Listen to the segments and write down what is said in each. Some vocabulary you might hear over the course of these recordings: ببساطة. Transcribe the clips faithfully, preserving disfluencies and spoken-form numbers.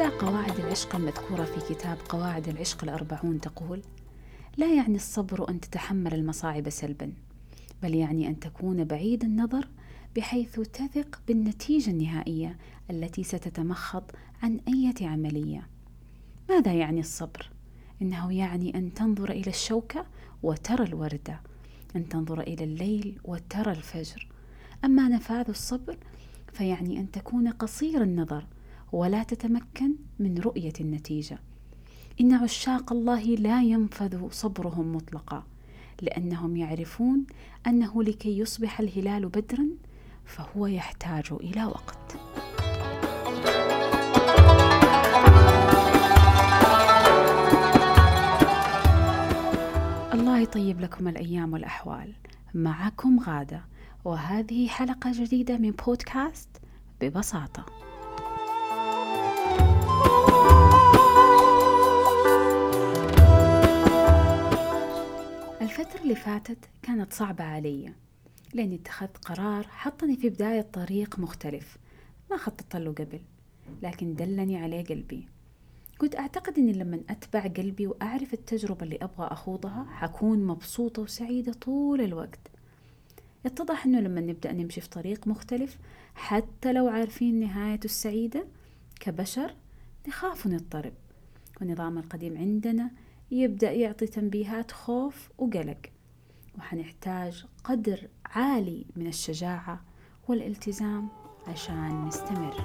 إحدى قواعد العشق المذكورة في كتاب قواعد العشق الأربعون تقول: لا يعني الصبر أن تتحمل المصاعب سلبا، بل يعني أن تكون بعيد النظر بحيث تثق بالنتيجة النهائية التي ستتمخض عن أي عملية. ماذا يعني الصبر؟ إنه يعني أن تنظر إلى الشوكة وترى الوردة، أن تنظر إلى الليل وترى الفجر. أما نفاذ الصبر فيعني أن تكون قصير النظر ولا تتمكن من رؤية النتيجة. إن عشاق الله لا ينفذ صبرهم مطلقا، لأنهم يعرفون أنه لكي يصبح الهلال بدرا فهو يحتاج إلى وقت. الله يطيب لكم الأيام والأحوال. معكم غادة، وهذه حلقة جديدة من بودكاست ببساطة. الفترة اللي فاتت كانت صعبة علي، لأني اتخذت قرار حطني في بداية طريق مختلف ما خططت له قبل، لكن دلني عليه قلبي. كنت أعتقد أني لما أتبع قلبي وأعرف التجربة اللي أبغى أخوضها حكون مبسوطة وسعيدة طول الوقت. اتضح أنه لما نبدأ نمشي في طريق مختلف، حتى لو عارفين نهايته السعيدة، كبشر نخاف ونضطرب، والنظام القديم عندنا يبدأ يعطي تنبيهات خوف وقلق، وحنحتاج قدر عالي من الشجاعة والالتزام عشان نستمر.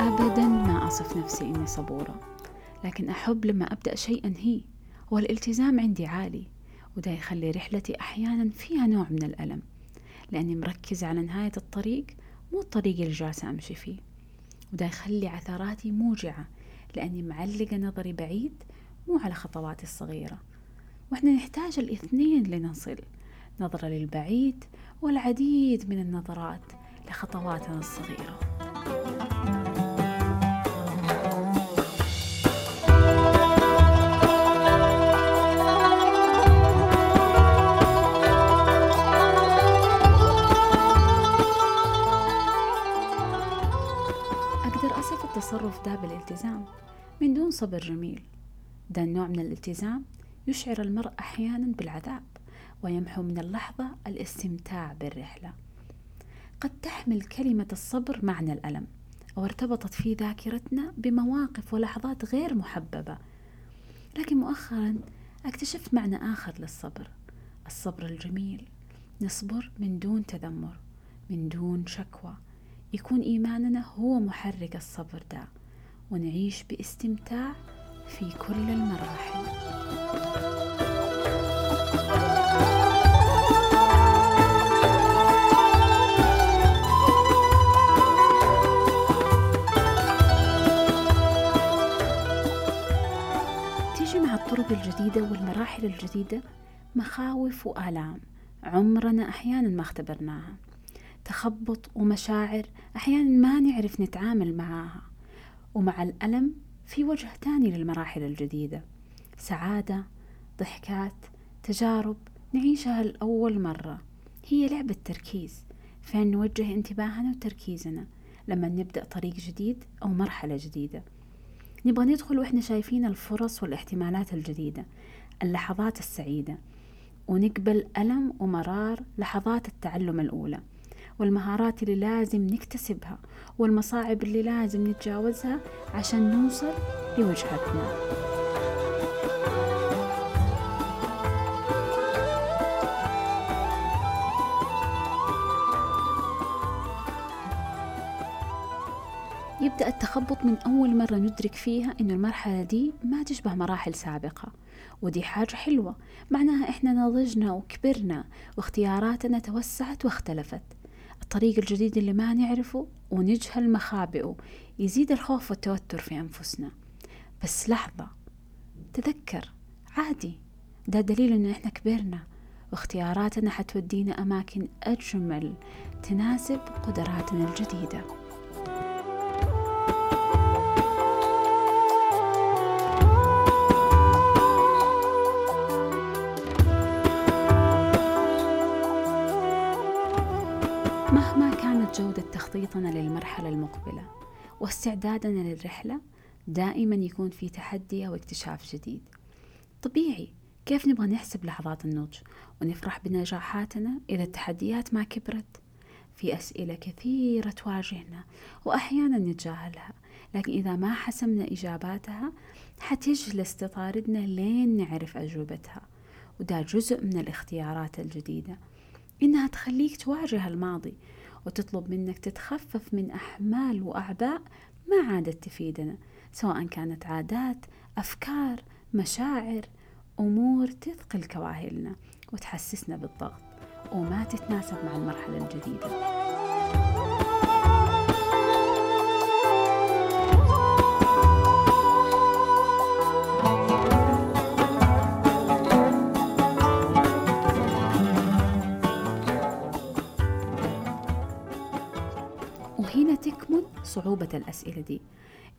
أبدا ما أصف نفسي إني صبورة، لكن أحب لما أبدأ شيء أنهيه، والالتزام عندي عالي، وده يخلي رحلتي أحيانا فيها نوع من الألم، لأني مركز على نهاية الطريق مو الطريق اللي جالسة أمشي فيه، وده يخلي عثراتي موجعة، لأني معلقة نظري بعيد مو على خطواتي الصغيرة. وإحنا نحتاج الاثنين لنصل، نظرة للبعيد والعديد من النظرات لخطواتنا الصغيرة. التصرف ده بالالتزام من دون صبر جميل. ده النوع من الالتزام يشعر المرء أحيانا بالعذاب، ويمحو من اللحظة الاستمتاع بالرحلة. قد تحمل كلمة الصبر معنى الألم، أو ارتبطت في ذاكرتنا بمواقف ولحظات غير محببة، لكن مؤخرا اكتشفت معنى آخر للصبر، الصبر الجميل. نصبر من دون تذمر، من دون شكوى، يكون إيماننا هو محرك الصبر ده، ونعيش باستمتاع في كل المراحل. تيجي مع الطرق الجديدة والمراحل الجديدة مخاوف وآلام عمرنا أحيانا ما اختبرناها، تخبط ومشاعر أحيانا ما نعرف نتعامل معها. ومع الألم في وجه تاني للمراحل الجديدة، سعادة، ضحكات، تجارب نعيشها لأول مرة. هي لعبة تركيز، فين نوجه انتباهنا وتركيزنا لما نبدأ طريق جديد أو مرحلة جديدة. نبغى ندخل وإحنا شايفين الفرص والاحتمالات الجديدة، اللحظات السعيدة، ونقبل ألم ومرار لحظات التعلم الأولى، والمهارات اللي لازم نكتسبها، والمصاعب اللي لازم نتجاوزها عشان نوصل لوجهتنا. يبدأ التخبط من أول مرة ندرك فيها إنه المرحلة دي ما تشبه مراحل سابقة، ودي حاجة حلوة، معناها إحنا نضجنا وكبرنا واختياراتنا توسعت واختلفت. الطريق الجديد اللي ما نعرفه ونجهل مخابئه يزيد الخوف والتوتر في أنفسنا. بس لحظة، تذكر عادي، ده دليل إن إحنا كبرنا، واختياراتنا حتودينا أماكن أجمل تناسب قدراتنا الجديدة. خططنا للمرحلة المقبلة واستعدادنا للرحلة دائما يكون في تحدي أو اكتشاف جديد. طبيعي، كيف نبغى نحسب لحظات النضج ونفرح بنجاحاتنا إذا التحديات ما كبرت؟ في أسئلة كثيرة تواجهنا وأحيانا نتجاهلها، لكن إذا ما حسمنا إجاباتها حتجلس تطاردنا لين نعرف أجوبتها. وده جزء من الاختيارات الجديدة، إنها تخليك تواجه الماضي وتطلب منك تتخفف من أحمال وأعباء ما عادت تفيدنا، سواء كانت عادات، أفكار، مشاعر، أمور تثقل كواهلنا وتحسسنا بالضغط وما تتناسب مع المرحلة الجديدة. وهنا تكمن صعوبة الأسئلة دي،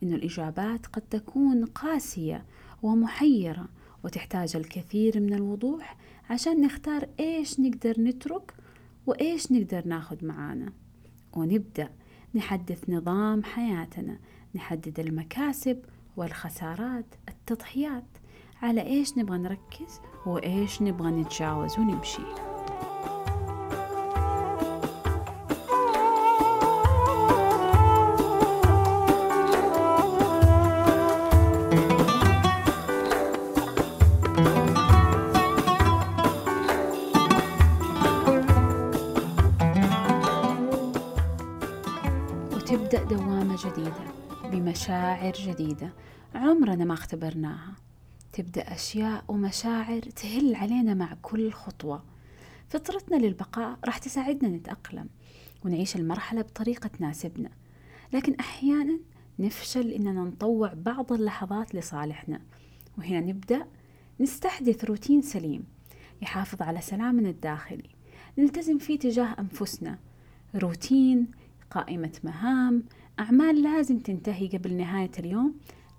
إن الإجابات قد تكون قاسية ومحيرة وتحتاج الكثير من الوضوح عشان نختار إيش نقدر نترك وإيش نقدر ناخد معانا، ونبدأ نحدث نظام حياتنا، نحدد المكاسب والخسارات، التضحيات، على إيش نبغى نركز وإيش نبغى نتجاوز ونمشي. تبدأ دوامة جديدة بمشاعر جديدة عمرنا ما اختبرناها، تبدأ أشياء ومشاعر تهل علينا مع كل خطوة. فطرتنا للبقاء راح تساعدنا نتأقلم ونعيش المرحلة بطريقة تناسبنا، لكن أحيانا نفشل إننا نطوع بعض اللحظات لصالحنا، وهنا نبدأ نستحدث روتين سليم يحافظ على سلامنا الداخلي نلتزم فيه تجاه أنفسنا، روتين، قائمة مهام، أعمال لازم تنتهي قبل نهاية اليوم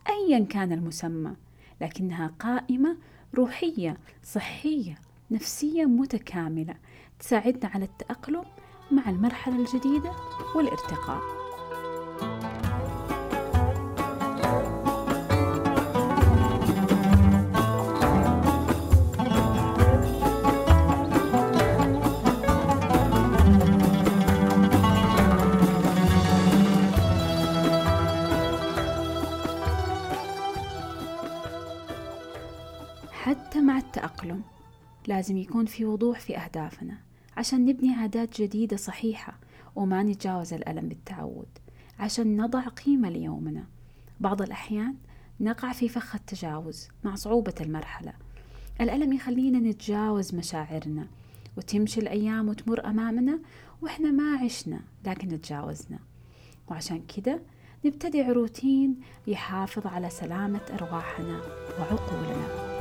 أيا كان المسمى، لكنها قائمة روحية صحية نفسية متكاملة تساعدنا على التأقلم مع المرحلة الجديدة والارتقاء. حتى مع التأقلم لازم يكون في وضوح في أهدافنا عشان نبني عادات جديدة صحيحة وما نتجاوز الألم بالتعود، عشان نضع قيمة ليومنا. بعض الأحيان نقع في فخ التجاوز مع صعوبة المرحلة، الألم يخلينا نتجاوز مشاعرنا وتمشي الأيام وتمر أمامنا وإحنا ما عشنا لكن نتجاوزنا. وعشان كده نبتدع روتين يحافظ على سلامة أرواحنا وعقولنا.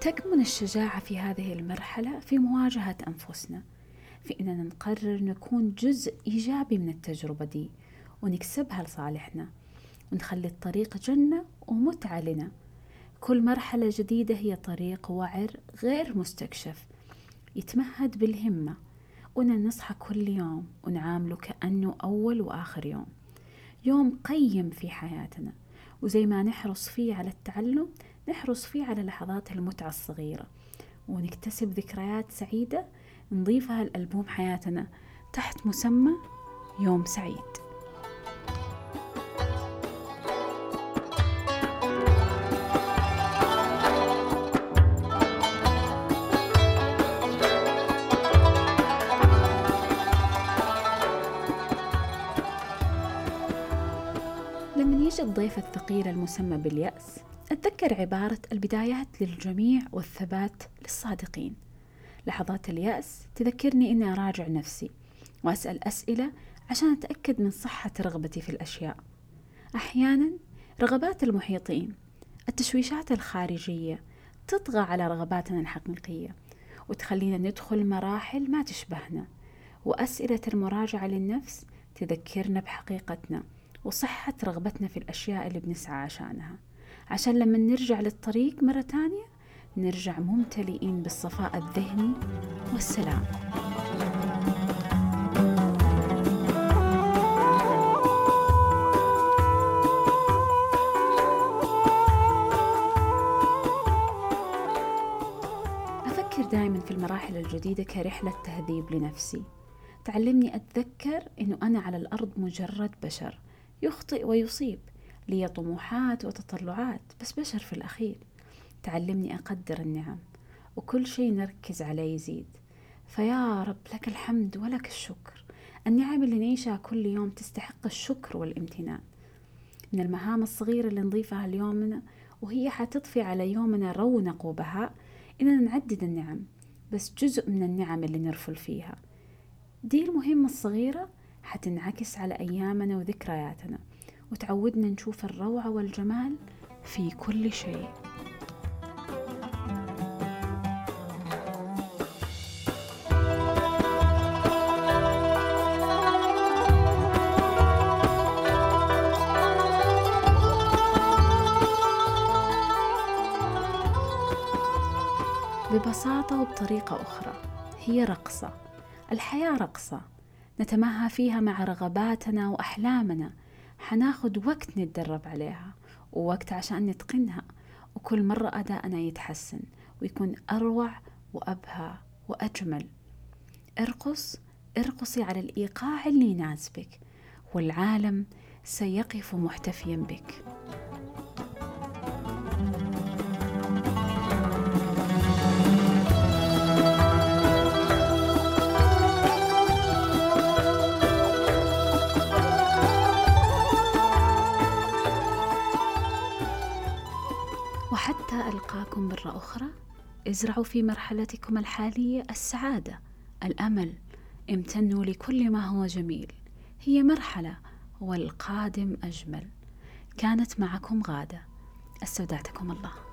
تكمن الشجاعة في هذه المرحلة في مواجهة أنفسنا، في أننا نقرر نكون جزء إيجابي من التجربة دي ونكسبها لصالحنا ونخلي الطريق جنة ومتعة لنا. كل مرحلة جديدة هي طريق وعر غير مستكشف يتمهد بالهمة، وأننا نصحى كل يوم ونعامله كأنه أول وآخر يوم، يوم قيم في حياتنا. وزي ما نحرص فيه على التعلم نحرص فيه على لحظات المتعة الصغيرة ونكتسب ذكريات سعيدة نضيفها لألبوم حياتنا تحت مسمى يوم سعيد. لما يجي الضيف الثقيل المسمى باليأس، أتذكر عبارة البدايات للجميع والثبات للصادقين. لحظات اليأس تذكرني إني أراجع نفسي وأسأل أسئلة عشان أتأكد من صحة رغبتي في الأشياء، أحيانا رغبات المحيطين التشويشات الخارجية تطغى على رغباتنا الحقيقية وتخلينا ندخل مراحل ما تشبهنا، وأسئلة المراجعة للنفس تذكرنا بحقيقتنا وصحة رغبتنا في الأشياء اللي بنسعى عشانها، عشان لما نرجع للطريق مرة تانية نرجع ممتلئين بالصفاء الذهني والسلام. أفكر دائما في المراحل الجديدة كرحلة تهذيب لنفسي تعلمني أتذكر أنه أنا على الأرض مجرد بشر يخطئ ويصيب، لي طموحات وتطلعات بس بشر في الأخير. تعلمني أقدر النعم وكل شيء نركز عليه يزيد، فيا رب لك الحمد ولك الشكر، النعم اللي نعيشها كل يوم تستحق الشكر والامتنان. من المهام الصغيرة اللي نضيفها ليومنا وهي حتضفي على يومنا رونق وبهاء إننا نعدد النعم، بس جزء من النعم اللي نرفل فيها دي المهمة الصغيرة حتنعكس على أيامنا وذكرياتنا وتعودنا نشوف الروعة والجمال في كل شيء. ببساطة وبطريقة أخرى هي رقصة، الحياة رقصة نتماهى فيها مع رغباتنا وأحلامنا، حناخد وقت نتدرب عليها ووقت عشان نتقنها، وكل مرة أداءنا يتحسن ويكون أروع وأبهى وأجمل. ارقص ارقصي على الإيقاع اللي يناسبك والعالم سيقف محتفيا بك. وحتى ألقاكم مرة أخرى، ازرعوا في مرحلتكم الحالية السعادة، الأمل، امتنوا لكل ما هو جميل، هي مرحلة والقادم أجمل. كانت معكم غادة، استودعتكم الله.